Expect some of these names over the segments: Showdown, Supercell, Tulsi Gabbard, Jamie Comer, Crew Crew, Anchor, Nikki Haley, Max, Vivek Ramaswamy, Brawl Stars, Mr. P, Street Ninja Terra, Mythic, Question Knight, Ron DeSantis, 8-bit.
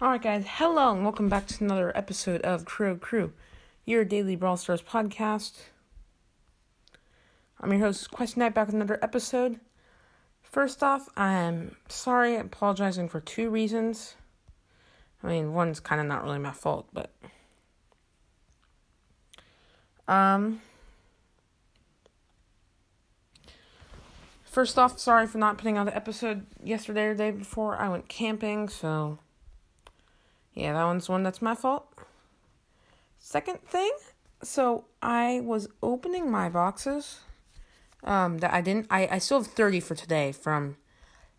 Alright guys, hello and welcome back to another episode of Crew Crew, your daily Brawl Stars podcast. I'm your host, Question Knight, back with another episode. First off, I'm sorry, apologizing for two reasons. I mean, one's kind of not really my fault, but... First off, sorry for not putting out the episode yesterday or the day before. I went camping, so... yeah, that one's one that's my fault. Second thing, so I was opening my boxes that I didn't... I still have 30 for today from,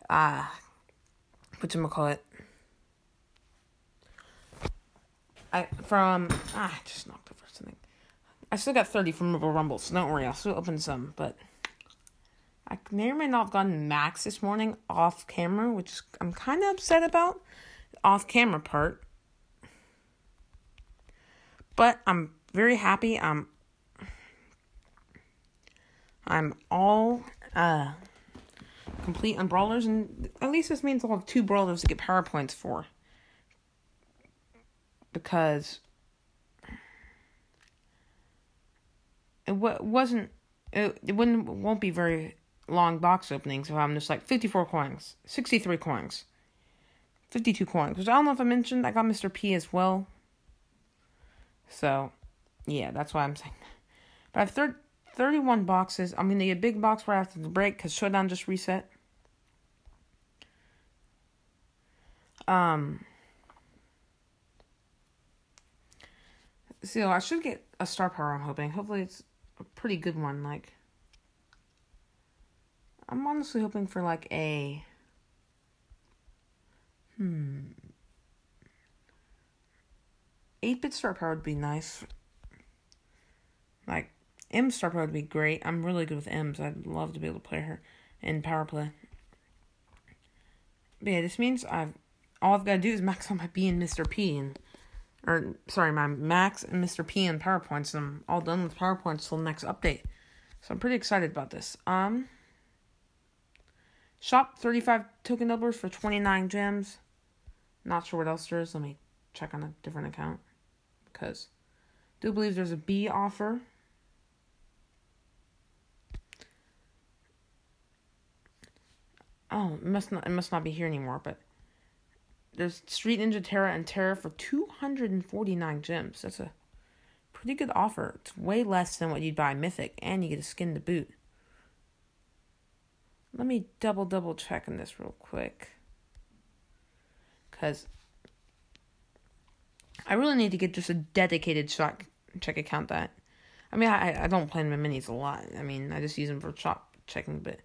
I just knocked over something. I still got 30 from Rumble, so don't worry, I'll still open some, but I may or may not have gotten Max this morning off camera, which I'm kind of upset about, off camera part. But I'm very happy. I'm all complete on brawlers, and at least this means I'll have two brawlers to get power points for. Because it won't be very long box openings if I'm just like 54 coins, 63 coins, 52 coins. Which I don't know if I mentioned, I got Mr. P as well. So, yeah, that's why I'm saying that. But I have 31 boxes. I'm going to get a big box right after the break because Showdown just reset. So I should get a star power, I'm hoping. Hopefully it's a pretty good one. Like, I'm honestly hoping for like a... Hmm. 8-bit star power would be nice. Like, M star power would be great. I'm really good with M's. I'd love to be able to play her in power play. But yeah, this means I've got to do is max on my B and Mr. P my Max and Mr. P and PowerPoints, and I'm all done with PowerPoints till the next update. So I'm pretty excited about this. Shop 35 token doublers for 29 gems. Not sure what else there is. Let me check on a different account, because I do believe there's a B offer. Oh, it must not be here anymore, but there's Street Ninja Terra and Terra for 249 gems. That's a pretty good offer. It's way less than what you'd buy Mythic, and you get a skin to boot. Let me double check on this real quick, because I really need to get just a dedicated shop check account that... I mean, I don't play my minis a lot. I mean, I just use them for shop checking, but...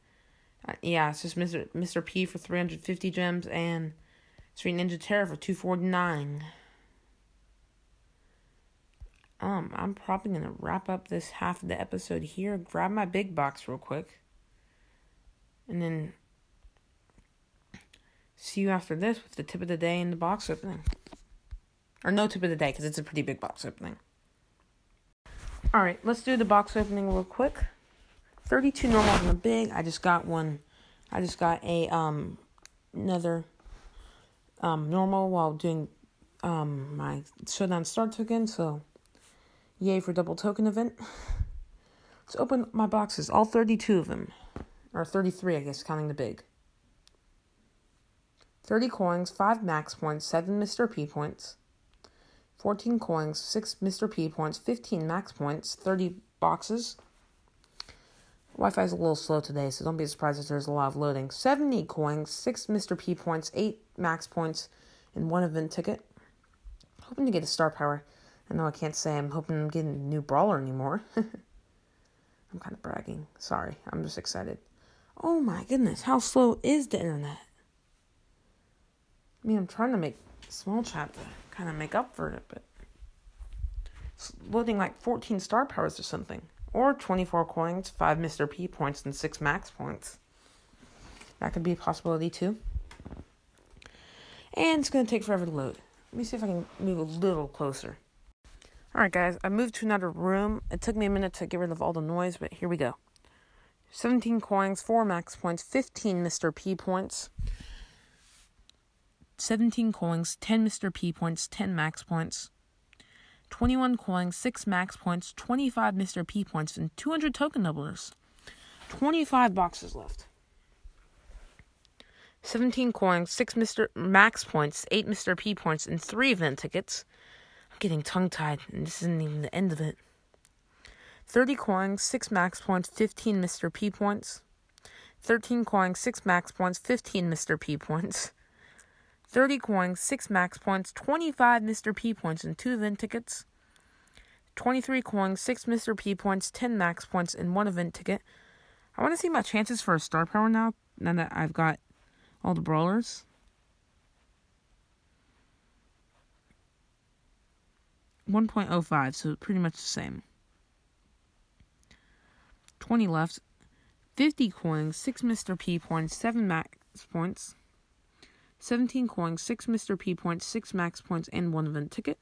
yeah, it's just Mr. P for 350 gems and Street Ninja Terra for 249. I'm probably going to wrap up this half of the episode here. Grab my big box real quick. And then see you after this with the tip of the day and the box opening. Or no tip of the day, because it's a pretty big box opening. Alright, let's do the box opening real quick. 32 normal on the big. I just got one. I just got a another normal while doing my Showdown star token. So, yay for double token event. Let's open my boxes. All 32 of them. Or 33, I guess, counting the big. 30 coins, 5 Max points, 7 Mr. P points, 14 coins, 6 Mr. P points, 15 Max points, 30 boxes. Wi-Fi's a little slow today, so don't be surprised if there's a lot of loading. 70 coins, 6 Mr. P points, 8 Max points, and 1 event ticket. Hoping to get a star power. I know I can't say I'm hoping I'm getting a new brawler anymore. I'm kind of bragging. Sorry, I'm just excited. Oh my goodness, how slow is the internet? I mean, I'm trying to make small chat to kind of make up for it, but it's loading like 14 star powers or something. Or 24 coins, 5 Mr. P points, and 6 Max points. That could be a possibility too. And it's going to take forever to load. Let me see if I can move a little closer. Alright guys, I moved to another room. It took me a minute to get rid of all the noise, but here we go. 17 coins, 4 Max points, 15 Mr. P points, 17 coins, 10 Mr. P points, 10 Max points, 21 coins, 6 Max points, 25 Mr. P points, and 200 token doublers. 25 boxes left. 17 coins, 6 Mr. Max points, 8 Mr. P points, and 3 event tickets. I'm getting tongue-tied, and this isn't even the end of it. 30 coins, 6 Max points, 15 Mr. P points. 13 coins, 6 Max points, 15 Mr. P points. 30 coins, 6 Max points, 25 Mr. P points, and 2 event tickets. 23 coins, 6 Mr. P points, 10 Max points, and 1 event ticket. I want to see my chances for a star power now that I've got all the brawlers. $1.05, so pretty much the same. 20 left. 50 coins, 6 Mr. P points, 7 Max points. 17 coins, 6 Mr. P points, 6 Max points, and 1 event ticket.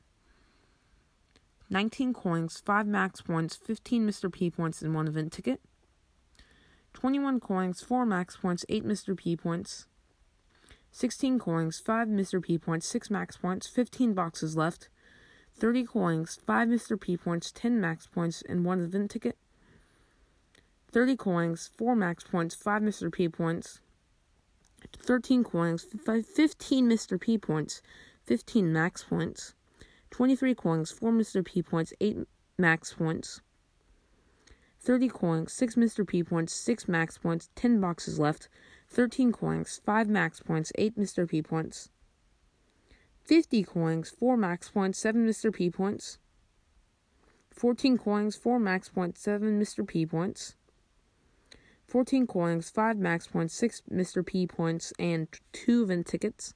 19 coins, 5 Max points, 15 Mr. P points, and 1 event ticket. 21 coins, 4 Max points, 8 Mr. P points. 16 coins, 5 Mr. P points, 6 Max points, 15 boxes left. 30 coins, 5 Mr. P points, 10 Max points, and 1 event ticket. 30 coins, 4 Max points, 5 Mr. P points, 13 coins, 15 Mr. P points, 15 Max points, 23 coins, 4 Mr. P points, 8 Max points, 30 coins, 6 Mr. P points, 6 Max points, 10 boxes left, 13 coins, 5 Max points, 8 Mr. P points, 50 coins, 4 Max points, 7 Mr. P points, 14 coins, 4 Max points, 7 Mr. P points, 14 coins, 5 Max points, 6 Mr. P points, and 2 event tickets.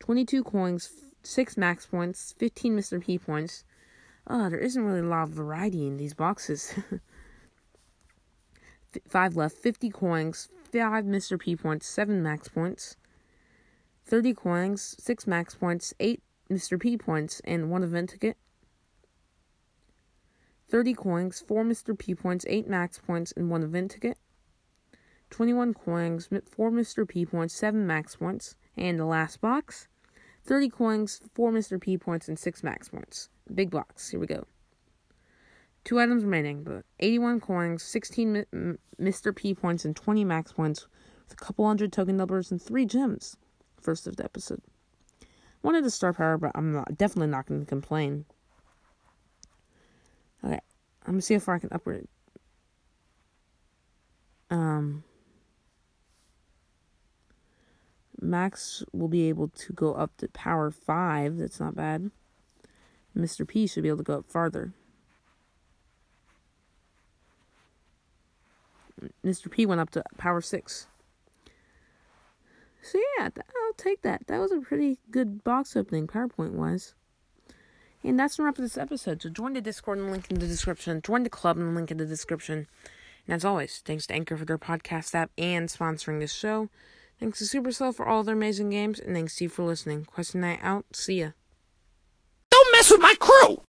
22 coins, 6 Max points, 15 Mr. P points. There isn't really a lot of variety in these boxes. 5 left. 50 coins, 5 Mr. P points, 7 Max points. 30 coins, 6 Max points, 8 Mr. P points, and 1 event ticket. 30 coins, 4 Mr. P points, 8 Max points, and 1 event ticket. 21 coins, 4 Mr. P points, 7 Max points, and the last box. 30 coins, 4 Mr. P points, and 6 Max points. Big box. Here we go. 2 items remaining, but 81 coins, 16 Mr. P points, and 20 Max points, with a couple hundred token numbers and 3 gems. First of the episode. Wanted a star power, but I'm definitely not going to complain. Okay, I'm gonna see how far I can upgrade it. Max will be able to go up to power 5. That's not bad. Mr. P should be able to go up farther. Mr. P went up to power 6. So yeah, I'll take that. That was a pretty good box opening, PowerPoint-wise. And that's a wrap for this episode. So join the Discord and the link in the description. Join the club and the link in the description. And as always, thanks to Anchor for their podcast app and sponsoring this show. Thanks to Supercell for all their amazing games. And thanks to you for listening. Question Knight out. See ya. Don't mess with my crew!